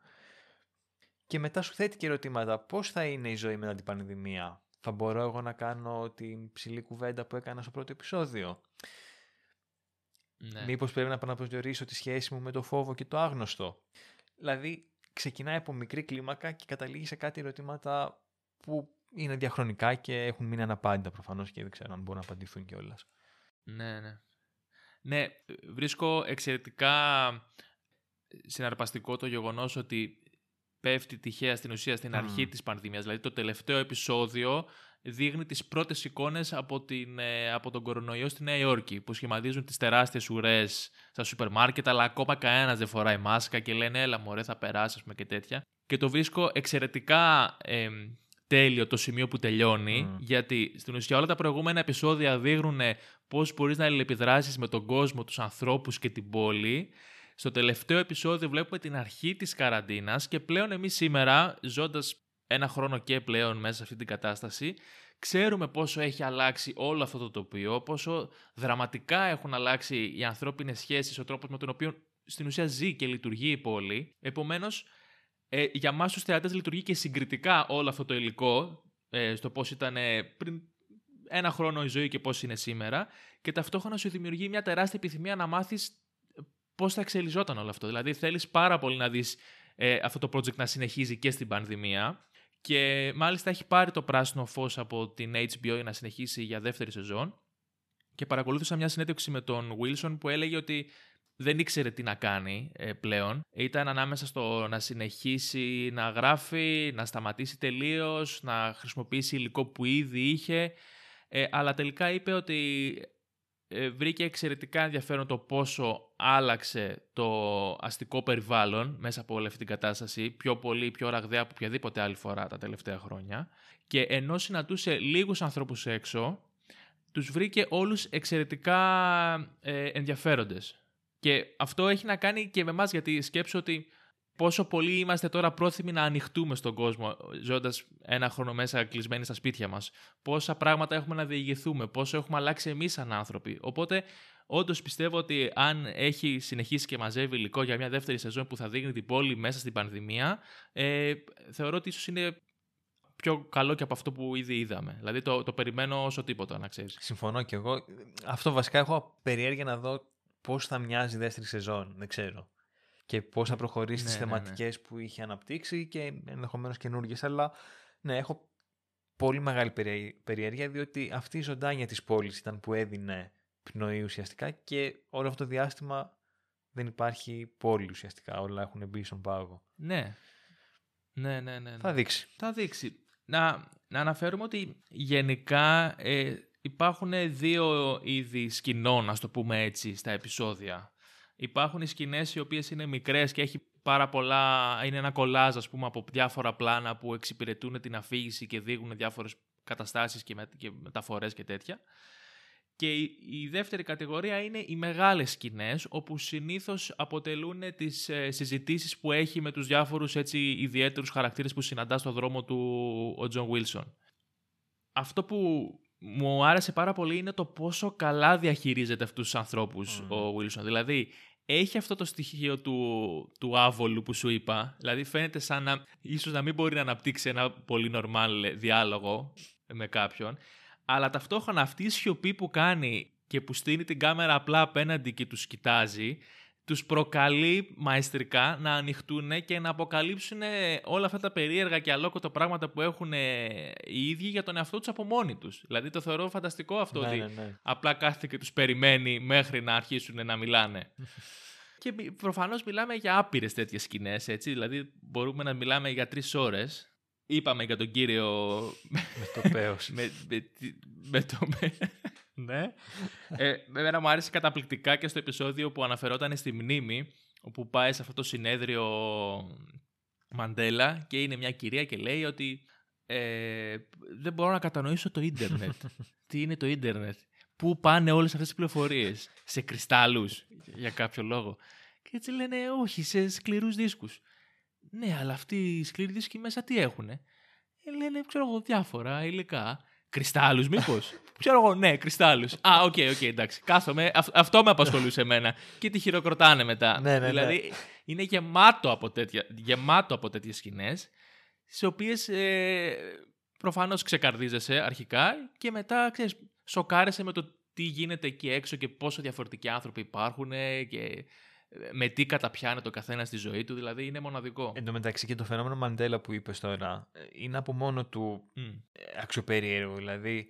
Και μετά σου θέτει και ερωτήματα, πώς θα είναι η ζωή μετά την πανδημία. Θα μπορώ εγώ να κάνω την ψηλή κουβέντα που έκανα στο πρώτο επεισόδιο. Ναι. Μήπως πρέπει να επαναπροσδιορίσω τη σχέση μου με το φόβο και το άγνωστο. Δηλαδή ξεκινάει από μικρή κλίμακα και καταλήγει σε κάτι ερωτήματα που είναι διαχρονικά και έχουν μείνει αναπάντητα προφανώς και δεν ξέρω αν μπορούν να απαντηθούν κιόλας. Ναι, ναι. Ναι, βρίσκω εξαιρετικά συναρπαστικό το γεγονός ότι πέφτει τυχαία στην ουσία στην mm. αρχή της πανδημίας. Δηλαδή το τελευταίο επεισόδιο δείχνει τις πρώτες εικόνες από, την, από τον κορονοϊό στη Νέα Υόρκη, που σχηματίζουν τις τεράστιες ουρές στα σούπερ μάρκετ, αλλά ακόμα κανένας δεν φοράει μάσκα και λένε έλα μωρέ θα περάσει και τέτοια. Και το βρίσκω εξαιρετικά ε, τέλειο το σημείο που τελειώνει, mm. γιατί στην ουσία όλα τα προηγούμενα επεισόδια δείχνουν πώς μπορείς να αλληλεπιδράσεις με τον κόσμο, τους ανθρώπους και την πόλη. Στο τελευταίο επεισόδιο βλέπουμε την αρχή της καραντίνας και πλέον εμείς σήμερα, ζώντας ένα χρόνο και πλέον μέσα σε αυτή την κατάσταση, ξέρουμε πόσο έχει αλλάξει όλο αυτό το τοπίο, πόσο δραματικά έχουν αλλάξει οι ανθρώπινες σχέσεις, ο τρόπος με τον οποίο στην ουσία ζει και λειτουργεί η πόλη. Επομένως, ε, για μας τους θεατές λειτουργεί και συγκριτικά όλο αυτό το υλικό, ε, στο πώς ήταν ε, πριν ένα χρόνο η ζωή και πώς είναι σήμερα, και ταυτόχρονα σου δημιουργεί μια τεράστια επιθυμία να μάθεις πώς θα εξελιζόταν όλο αυτό. Δηλαδή, θέλεις πάρα πολύ να δεις ε, αυτό το project να συνεχίζει και στην πανδημία. Και μάλιστα έχει πάρει το πράσινο φως από την Έιτς Μπι Ο για να συνεχίσει για δεύτερη σεζόν. Και παρακολούθησα μια συνέντευξη με τον Wilson που έλεγε ότι δεν ήξερε τι να κάνει ε, πλέον. Ήταν ανάμεσα στο να συνεχίσει να γράφει, να σταματήσει τελείως, να χρησιμοποιήσει υλικό που ήδη είχε. Ε, αλλά τελικά είπε ότι ε, βρήκε εξαιρετικά ενδιαφέρον το πόσο άλλαξε το αστικό περιβάλλον μέσα από όλη αυτή την κατάσταση, πιο πολύ, πιο ραγδαία από οποιαδήποτε άλλη φορά τα τελευταία χρόνια, και ενώ συναντούσε λίγους ανθρώπους έξω, τους βρήκε όλους εξαιρετικά ε, ενδιαφέροντες. Και αυτό έχει να κάνει και με εμάς, γιατί σκέψου ότι πόσο πολύ είμαστε τώρα πρόθυμοι να ανοιχτούμε στον κόσμο, ζώντας ένα χρόνο μέσα κλεισμένοι στα σπίτια μας. Πόσα πράγματα έχουμε να διηγηθούμε, πόσο έχουμε αλλάξει εμείς σαν άνθρωποι. Οπότε, όντως πιστεύω ότι αν έχει συνεχίσει και μαζεύει υλικό για μια δεύτερη σεζόν που θα δείχνει την πόλη μέσα στην πανδημία, ε, θεωρώ ότι ίσως είναι πιο καλό και από αυτό που ήδη είδαμε. Δηλαδή, το, το περιμένω όσο τίποτα, να ξέρεις. Συμφωνώ κι εγώ. Αυτό βασικά έχω περιέργεια να δω πώς θα μοιάζει η δεύτερη σεζόν. Δεν ξέρω. Και πώς θα προχωρήσει ναι, τις ναι, θεματικές ναι. που είχε αναπτύξει και ενδεχομένως καινούργιες. Αλλά ναι, έχω πολύ μεγάλη περιέργεια, διότι αυτή η ζωντάνια της πόλης ήταν που έδινε πνοή ουσιαστικά, και όλο αυτό το διάστημα δεν υπάρχει πόλη ουσιαστικά. Όλα έχουν μπει στον πάγο. Ναι. Ναι, ναι, ναι, ναι. Θα δείξει. Θα δείξει. Να, να αναφέρουμε ότι γενικά ε, υπάρχουν δύο είδη σκηνών, ας το πούμε έτσι, στα επεισόδια. Υπάρχουν οι σκηνές οι οποίες είναι μικρές και έχει πάρα πολλά, είναι ένα κολάζ, ας πούμε, από διάφορα πλάνα που εξυπηρετούν την αφήγηση και δείχνουν διάφορες καταστάσεις και, με, και μεταφορές και τέτοια. Και η, η δεύτερη κατηγορία είναι οι μεγάλες σκηνές, όπου συνήθως αποτελούν τις ε, συζητήσεις που έχει με τους διάφορους έτσι, ιδιαίτερους χαρακτήρες που συναντά στον δρόμο του ο Τζον Βίλσον. Αυτό που μου άρεσε πάρα πολύ είναι το πόσο καλά διαχειρίζεται αυτούς τους ανθρώπους mm. ο Βίλσον. Δηλαδή, έχει αυτό το στοιχείο του, του άβολου που σου είπα. Δηλαδή, φαίνεται σαν να ίσως να μην μπορεί να αναπτύξει ένα πολύ normal διάλογο με κάποιον. Αλλά ταυτόχρονα αυτή η σιωπή που κάνει και που στείνει την κάμερα απλά απέναντι και τους κοιτάζει, τους προκαλεί μαεστρικά να ανοιχτούν και να αποκαλύψουν όλα αυτά τα περίεργα και αλόκοτα πράγματα που έχουν οι ίδιοι για τον εαυτό τους από μόνοι τους. Δηλαδή το θεωρώ φανταστικό αυτό, ναι, ότι ναι, ναι. απλά κάθεται και τους περιμένει μέχρι να αρχίσουν να μιλάνε. Και προφανώς μιλάμε για άπειρες τέτοιες σκηνές, έτσι. Δηλαδή μπορούμε να μιλάμε για τρεις ώρες. Είπαμε για τον κύριο... με το πέος. με, με, με το ναι. ε, εμένα μου άρεσε καταπληκτικά και στο επεισόδιο που αναφερόταν στη μνήμη, όπου πάει σε αυτό το συνέδριο Μαντέλα και είναι μια κυρία και λέει ότι ε, δεν μπορώ να κατανοήσω το ίντερνετ. Τι είναι το ίντερνετ. Πού πάνε όλες αυτές τις πληροφορίες. Σε κρυστάλλους, για κάποιο λόγο. Και έτσι λένε όχι, σε σκληρούς δίσκους. Ναι, αλλά αυτοί οι σκληροί δίσκοι μέσα τι έχουνε. Λένε, ξέρω εγώ, διάφορα υλικά. Κρυστάλλους, μήπως. Ξέρω εγώ, ναι, κρυστάλλους. Α, οκ, okay, οκ, okay, εντάξει. Κάθομαι. Αυ- αυτό με απασχολούσε εμένα. Και τη χειροκροτάνε μετά. Ναι, ναι, ναι. Δηλαδή, είναι γεμάτο από, τέτοια, γεμάτο από τέτοιες σκηνές, στις οποίες ε, προφανώς ξεκαρδίζεσαι αρχικά και μετά, ξέρεις, σοκάρεσαι με το τι γίνεται εκεί έξω και πόσο διαφορετικοί άνθρωποι υπάρχουν και με τι καταπιάνεται ο καθένας στη ζωή του, δηλαδή είναι μοναδικό. Εν τω μεταξύ και το φαινόμενο Μαντέλα που είπες τώρα είναι από μόνο του mm. αξιοπερίεργο. Δηλαδή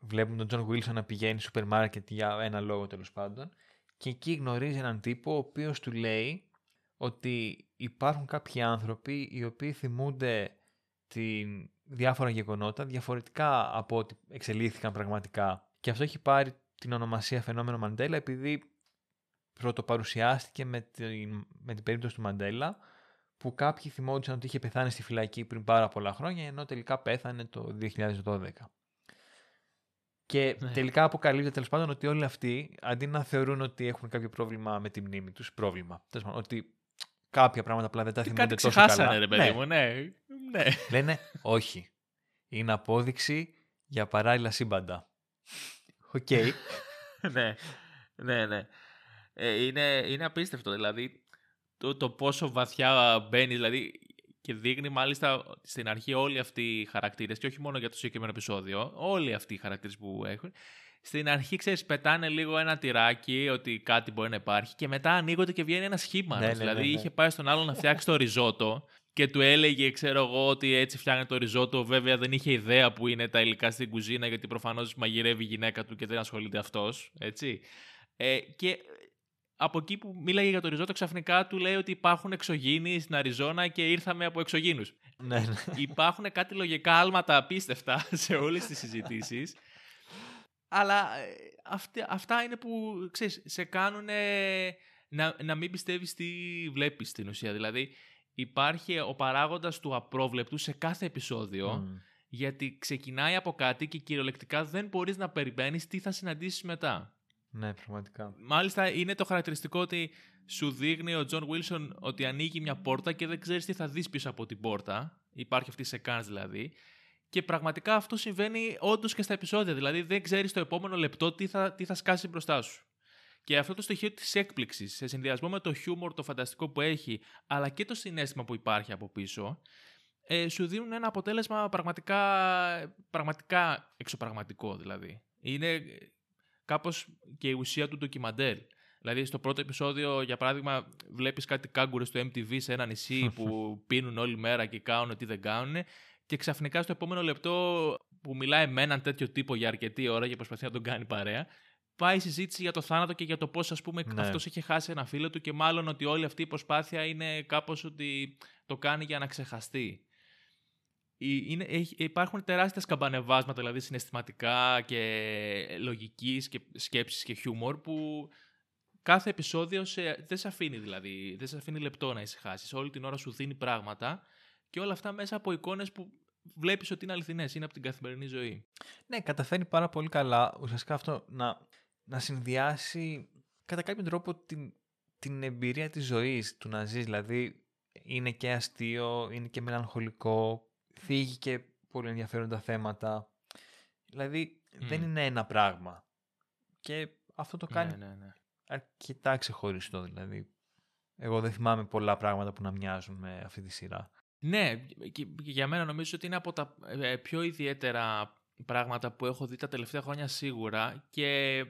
βλέπουμε τον Τζον Γουίλσον να πηγαίνει στο σούπερ μάρκετ για ένα λόγο τέλος πάντων, και εκεί γνωρίζει έναν τύπο ο οποίος του λέει ότι υπάρχουν κάποιοι άνθρωποι οι οποίοι θυμούνται την διάφορα γεγονότα διαφορετικά από ό,τι εξελίχθηκαν πραγματικά. Και αυτό έχει πάρει την ονομασία φαινόμενο Μαντέλα επειδή πρωτοπαρουσιάστηκε με την, με την περίπτωση του Μαντέλα, που κάποιοι θυμόντουσαν ότι είχε πεθάνει στη φυλακή πριν πάρα πολλά χρόνια, ενώ τελικά πέθανε το δύο χιλιάδες δώδεκα. Και ναι. τελικά αποκαλύπτεται τέλος πάντων ότι όλοι αυτοί, αντί να θεωρούν ότι έχουν κάποιο πρόβλημα με τη μνήμη τους, πρόβλημα, τέλος πάντων, ότι κάποια πράγματα απλά δεν τα θυμούνται τόσο καλά. Κάτι ξεχάσανε ρε παιδί μου, ναι. ναι. Λένε όχι. Είναι απόδειξη για παράλληλα σύμπαντα. Οκ. Okay. ναι, ναι, ναι. Ε, είναι, είναι απίστευτο δηλαδή. Το, το πόσο βαθιά μπαίνει, δηλαδή, και δείχνει μάλιστα στην αρχή όλοι αυτοί οι χαρακτήρες, και όχι μόνο για το συγκεκριμένο επεισόδιο, όλοι αυτοί οι χαρακτήρες που έχουν. Στην αρχή, ξέρεις, πετάνε λίγο ένα τυράκι ότι κάτι μπορεί να υπάρχει, και μετά ανοίγονται και βγαίνει ένα σχήμα. Ναι, ναι, δηλαδή, ναι, ναι. είχε πάει στον άλλον να φτιάξει το ριζότο και του έλεγε, ξέρω εγώ, ότι έτσι φτιάχνει το ριζότο. Βέβαια, δεν είχε ιδέα που είναι τα υλικά στην κουζίνα, γιατί προφανώς μαγειρεύει η γυναίκα του και δεν ασχολείται αυτός. Έτσι. Ε, και. Από εκεί που μίλαγε για το ριζότο, ξαφνικά του λέει ότι υπάρχουν εξωγήινοι στην Αριζόνα και ήρθαμε από εξωγήινους. Ναι, ναι. Υπάρχουν κάτι λογικά άλματα απίστευτα σε όλες τις συζητήσεις. Αλλά αυτή, αυτά είναι που, ξέρεις, σε κάνουν να, να μην πιστεύεις τι βλέπεις στην ουσία. Δηλαδή υπάρχει ο παράγοντας του απρόβλεπτου σε κάθε επεισόδιο, mm. γιατί ξεκινάει από κάτι και κυριολεκτικά δεν μπορείς να περιμένεις τι θα συναντήσεις μετά. Ναι, πραγματικά. Μάλιστα, είναι το χαρακτηριστικό ότι σου δείχνει ο Τζον Βίλσον ότι ανοίγει μια πόρτα και δεν ξέρεις τι θα δεις πίσω από την πόρτα. Υπάρχει αυτή η σεκάνς δηλαδή. Και πραγματικά αυτό συμβαίνει όντως και στα επεισόδια. Δηλαδή, δεν ξέρεις το επόμενο λεπτό τι θα, τι θα σκάσει μπροστά σου. Και αυτό το στοιχείο της έκπληξης, σε συνδυασμό με το χιούμορ, το φανταστικό που έχει, αλλά και το συναίσθημα που υπάρχει από πίσω, ε, σου δίνουν ένα αποτέλεσμα πραγματικά, πραγματικά εξωπραγματικό δηλαδή. Είναι. Κάπως και η ουσία του ντοκιμαντέρ. Δηλαδή, στο πρώτο επεισόδιο, για παράδειγμα, βλέπεις κάτι κάγκουρες στο εμ τι βι σε ένα νησί που πίνουν όλη μέρα και κάνουν τι δεν κάνουν. Και ξαφνικά στο επόμενο λεπτό, που μιλάει με έναν τέτοιο τύπο για αρκετή ώρα και προσπαθεί να τον κάνει παρέα, πάει η συζήτηση για το θάνατο και για το πώς, ας πούμε, ναι. αυτός είχε χάσει ένα φίλο του και μάλλον ότι όλη αυτή η προσπάθεια είναι κάπως ότι το κάνει για να ξεχαστεί. Είναι, υπάρχουν τεράστια σκαμπανεβάσματα δηλαδή συναισθηματικά και λογικής και σκέψης και χιούμορ που κάθε επεισόδιο σε, δεν σε αφήνει δηλαδή, δεν σε αφήνει λεπτό να ησυχάσεις. Όλη την ώρα σου δίνει πράγματα και όλα αυτά μέσα από εικόνες που βλέπεις ότι είναι αληθινές, είναι από την καθημερινή ζωή. Ναι, καταφέρνει πάρα πολύ καλά ουσιαστικά αυτό να, να συνδυάσει κατά κάποιον τρόπο την, την εμπειρία της ζωής του να ζεις. Δηλαδή είναι και αστείο, είναι και μελαγχολικό, θίγει και πολύ ενδιαφέροντα θέματα. Δηλαδή mm. δεν είναι ένα πράγμα. Και αυτό το κάνει ναι, ναι, ναι. αρκετά ξεχωριστό. Δηλαδή, εγώ δεν θυμάμαι πολλά πράγματα που να μοιάζουν με αυτή τη σειρά. Ναι, και για μένα νομίζω ότι είναι από τα πιο ιδιαίτερα πράγματα που έχω δει τα τελευταία χρόνια σίγουρα και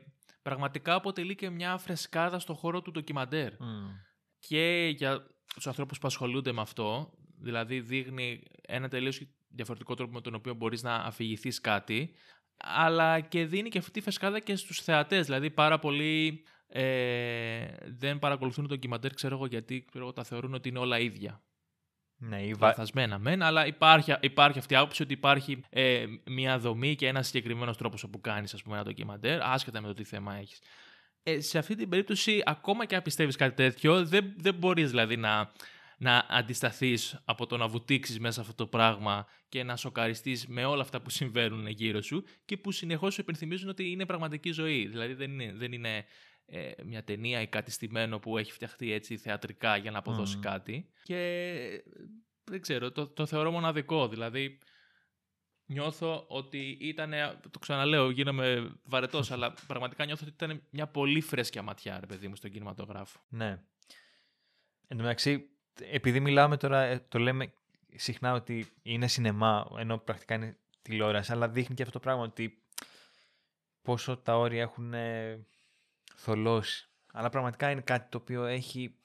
πραγματικά αποτελεί και μια φρεσκάδα στον χώρο του ντοκιμαντέρ. Mm. Και για τους ανθρώπους που ασχολούνται με αυτό, δηλαδή δείχνει ένα τελείως διαφορετικό τρόπο με τον οποίο μπορείς να αφηγηθείς κάτι, αλλά και δίνει και αυτή τη φεσκάδα και στους θεατές. Δηλαδή πάρα πολλοί ε, δεν παρακολουθούν το ντοκιμαντέρ, ξέρω εγώ γιατί ξέρω, τα θεωρούν ότι είναι όλα ίδια. Ναι, η... Λαθασμένα μεν, αλλά υπάρχει, υπάρχει αυτή η άποψη ότι υπάρχει ε, μια δομή και ένας συγκεκριμένος τρόπος όπου κάνεις ας πούμε, ένα ντοκιμαντέρ, άσχετα με το τι θέμα έχεις. Ε, σε αυτή την περίπτωση, ακόμα και αν πιστεύεις κάτι τέτοιο, δεν, δεν μπορείς δηλαδή να... να αντισταθείς από το να βουτήξεις μέσα αυτό το πράγμα και να σοκαριστείς με όλα αυτά που συμβαίνουν γύρω σου και που συνεχώς σου υπενθυμίζουν ότι είναι πραγματική ζωή. Δηλαδή δεν είναι, δεν είναι ε, μια ταινία ή κάτι στημένο που έχει φτιαχτεί έτσι θεατρικά για να αποδώσει mm. κάτι. Και δεν ξέρω, το, το θεωρώ μοναδικό. Δηλαδή νιώθω ότι ήταν, το ξαναλέω, γίνομαι βαρετός, αλλά πραγματικά νιώθω ότι ήταν μια πολύ φρέσκια ματιά, ρε παιδί μου, στον κινηματογράφο. Ναι. Εν τω μεταξύ, επειδή μιλάμε τώρα, το λέμε συχνά ότι είναι σινεμά, ενώ πρακτικά είναι τηλεόραση, αλλά δείχνει και αυτό το πράγμα ότι πόσο τα όρια έχουν θολώσει. Αλλά πραγματικά είναι κάτι το οποίο έχει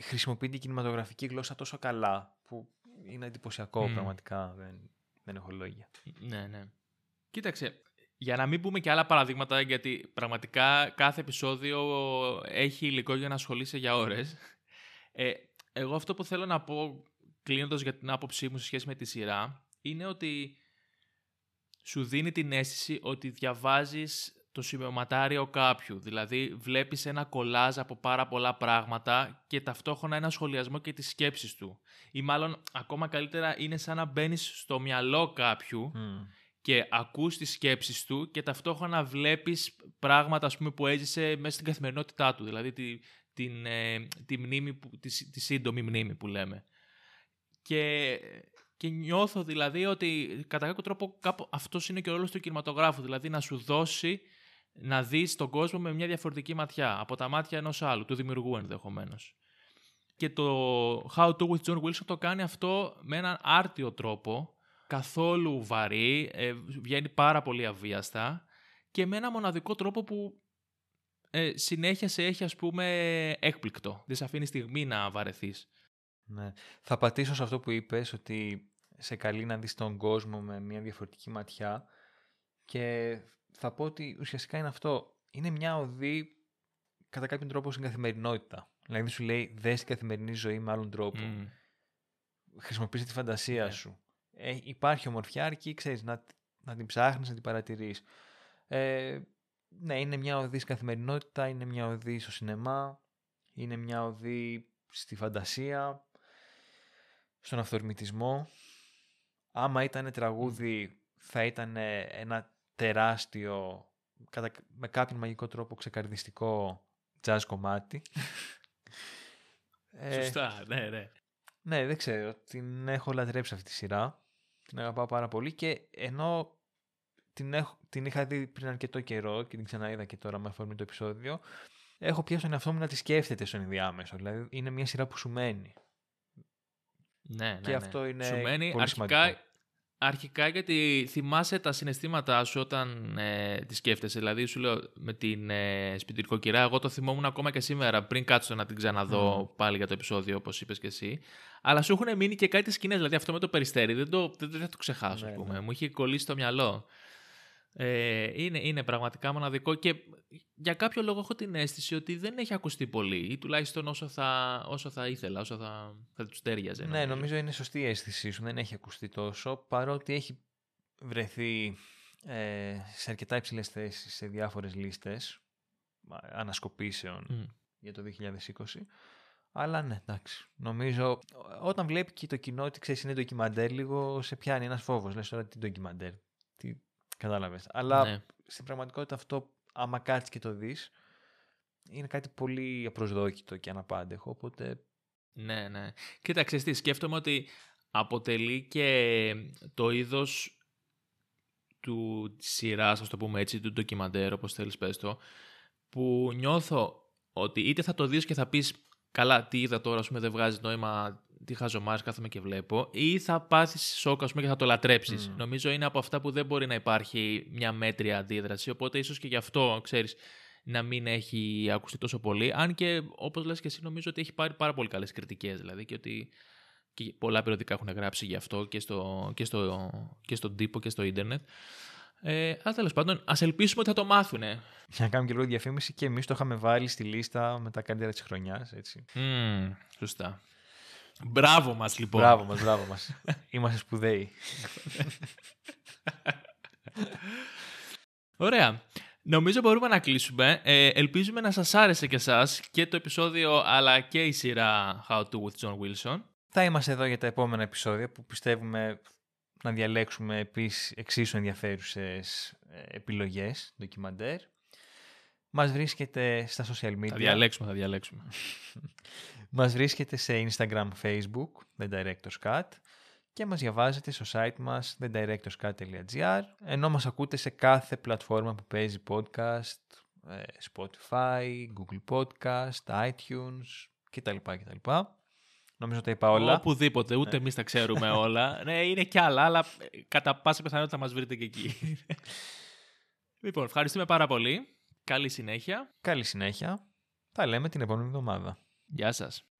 χρησιμοποιεί την κινηματογραφική γλώσσα τόσο καλά, που είναι εντυπωσιακό mm. πραγματικά, δεν, δεν έχω λόγια. Ναι, ναι. Κοίταξε, για να μην πούμε και άλλα παραδείγματα, γιατί πραγματικά κάθε επεισόδιο έχει υλικό για να ασχολείσαι για ώρες. Ε, εγώ αυτό που θέλω να πω, κλείνοντας για την άποψή μου σε σχέση με τη σειρά, είναι ότι σου δίνει την αίσθηση ότι διαβάζεις το σημειωματάριο κάποιου. Δηλαδή βλέπεις ένα κολάζ από πάρα πολλά πράγματα και ταυτόχρονα ένα σχολιασμό και τις σκέψεις του. Ή μάλλον ακόμα καλύτερα είναι σαν να μπαίνεις στο μυαλό κάποιου mm. και ακούς τις σκέψεις του και ταυτόχρονα βλέπεις πράγματα, ας πούμε, που έζησε μέσα στην καθημερινότητά του. Δηλαδή τη, την, ε, τη, μνήμη που, τη, τη σύντομη μνήμη που λέμε. Και... Και νιώθω δηλαδή ότι κατά κάποιο τρόπο αυτός είναι και ο ρόλος του κινηματογράφου. Δηλαδή να σου δώσει να δεις τον κόσμο με μια διαφορετική ματιά. Από τα μάτια ενός άλλου, του δημιουργού ενδεχομένως. Και το How to with John Wilson το κάνει αυτό με έναν άρτιο τρόπο. Καθόλου βαρύ, ε, βγαίνει πάρα πολύ αβίαστα. Και με ένα μοναδικό τρόπο που ε, συνέχεια σε έχει, ας πούμε, έκπληκτο. Δεν σε αφήνει στιγμή να βαρεθείς. Ναι. Θα πατήσω σε αυτό που είπες, ότι σε καλεί να δεις τον κόσμο με μια διαφορετική ματιά, και θα πω ότι ουσιαστικά είναι αυτό. Είναι μια οδή κατά κάποιον τρόπο στην καθημερινότητα. Δηλαδή σου λέει δες την καθημερινή ζωή με άλλον τρόπο. Mm. Χρησιμοποιείς τη φαντασία yeah. σου. Ε, υπάρχει ομορφιά αρκεί, ξέρεις, να, να την ψάχνεις, να την παρατηρείς. Ε, ναι, είναι μια οδή στην καθημερινότητα, είναι μια οδή στο σινεμά, είναι μια οδή στη φαντασία, στον αυθορμητισμό. Άμα ήταν τραγούδι, θα ήταν ένα τεράστιο, με κάποιον μαγικό τρόπο ξεκαρδιστικό jazz κομμάτι. Σωστά, ναι, ναι. Ναι, δεν ξέρω. Την έχω λατρέψει αυτή τη σειρά. Την αγαπάω πάρα πολύ και ενώ την, έχω, την είχα δει πριν αρκετό καιρό και την ξαναείδα και τώρα με αφορμή το επεισόδιο, έχω πιάσει τον εαυτό μου να τη σκέφτεται στον ενδιάμεσο. Δηλαδή είναι μια σειρά που σου μένει. Ναι, ναι, ναι. Και αυτό είναι σου μένει πολύ αρχικά, αρχικά γιατί θυμάσαι τα συναισθήματά σου όταν ε, τη σκέφτεσαι. Δηλαδή σου λέω με την ε, σπιτυρκοκυρά, εγώ το θυμόμουν ακόμα και σήμερα πριν κάτσω να την ξαναδώ mm. πάλι για το επεισόδιο, όπως είπες και εσύ. Αλλά σου έχουν μείνει και κάτι σκηνές. Δηλαδή αυτό με το περιστέρι δεν, το, δεν θα το ξεχάσω. Ναι, πούμε. Ναι. Μου είχε κολλήσει το μυαλό. Ε, είναι, είναι πραγματικά μοναδικό και για κάποιο λόγο έχω την αίσθηση ότι δεν έχει ακουστεί πολύ ή τουλάχιστον όσο θα, όσο θα ήθελα, όσο θα, θα τους τέριαζε. Ναι, νομίζω είναι σωστή η αίσθησή σου, δεν έχει ακουστεί τόσο, παρότι έχει βρεθεί ε, σε αρκετά υψηλές θέσεις σε διάφορες λίστες ανασκοπήσεων mm. για το δύο χιλιάδες είκοσι. Αλλά ναι, εντάξει. Νομίζω όταν βλέπει και το κοινό ότι ξέρεις είναι ντοκιμαντέρ, λίγο σε πιάνει ένας φόβος. Λες τώρα τι ντοκιμαντέρ, τι... Κατάλαβες. Αλλά ναι. Στην πραγματικότητα αυτό, άμα κάτσεις και το δεις, είναι κάτι πολύ απροσδόκητο και αναπάντεχο, οπότε... Ναι, ναι. Κοίταξε, τι, σκέφτομαι ότι αποτελεί και το είδος του, της σειράς, ας το πούμε έτσι, του ντοκιμαντέρ, όπως θέλεις πες το, που νιώθω ότι είτε θα το δεις και θα πεις καλά, τι είδα τώρα, ας πούμε, δεν βγάζει νόημα, τι χαζομάρες κάθομαι και βλέπω, ή θα πάθεις σοκ, ας πούμε, και θα το λατρέψεις. Mm. Νομίζω είναι από αυτά που δεν μπορεί να υπάρχει μια μέτρια αντίδραση, οπότε ίσως και γι' αυτό, ξέρεις, να μην έχει ακουστεί τόσο πολύ, αν και, όπως λες και εσύ, νομίζω ότι έχει πάρει πάρα πολύ καλές κριτικές, δηλαδή, και ότι και πολλά περιοδικά έχουν γράψει γι' αυτό και, στο, και, στο, και στον τύπο και στο ίντερνετ. Ε, αλλά τέλος πάντων, ας ελπίσουμε ότι θα το μάθουνε. Για να κάνουμε και λίγο διαφήμιση, και εμείς το είχαμε βάλει στη λίστα με τα καλύτερα της χρονιάς, έτσι. Mm, σωστά. Μπράβο μας, λοιπόν. Μπράβο μας, μπράβο μας. Είμαστε σπουδαίοι. Ωραία. Νομίζω μπορούμε να κλείσουμε. Ε, ελπίζουμε να σας άρεσε και εσάς και το επεισόδιο, αλλά και η σειρά How to with John Wilson. Θα είμαστε εδώ για τα επόμενα επεισόδια που πιστεύουμε... να διαλέξουμε επίσης εξίσου ενδιαφέρουσες επιλογές ντοκιμαντέρ. Μας βρίσκεται στα social media. Θα διαλέξουμε, θα διαλέξουμε. Μας βρίσκεται σε Instagram, Facebook, The Director's Cut, και μας διαβάζετε στο site μας the directors cut dot g r, ενώ μας ακούτε σε κάθε πλατφόρμα που παίζει podcast, Spotify, Google Podcast, iTunes κτλ. κτλ. Νομίζω τα είπα όλα. Οπουδήποτε, ούτε ναι. εμείς τα ξέρουμε όλα. Ναι, είναι κι άλλα, αλλά κατά πάσα πιθανότητα μας βρείτε και εκεί. Λοιπόν, ευχαριστούμε πάρα πολύ. Καλή συνέχεια. Καλή συνέχεια. Τα λέμε την επόμενη εβδομάδα. Γεια σας.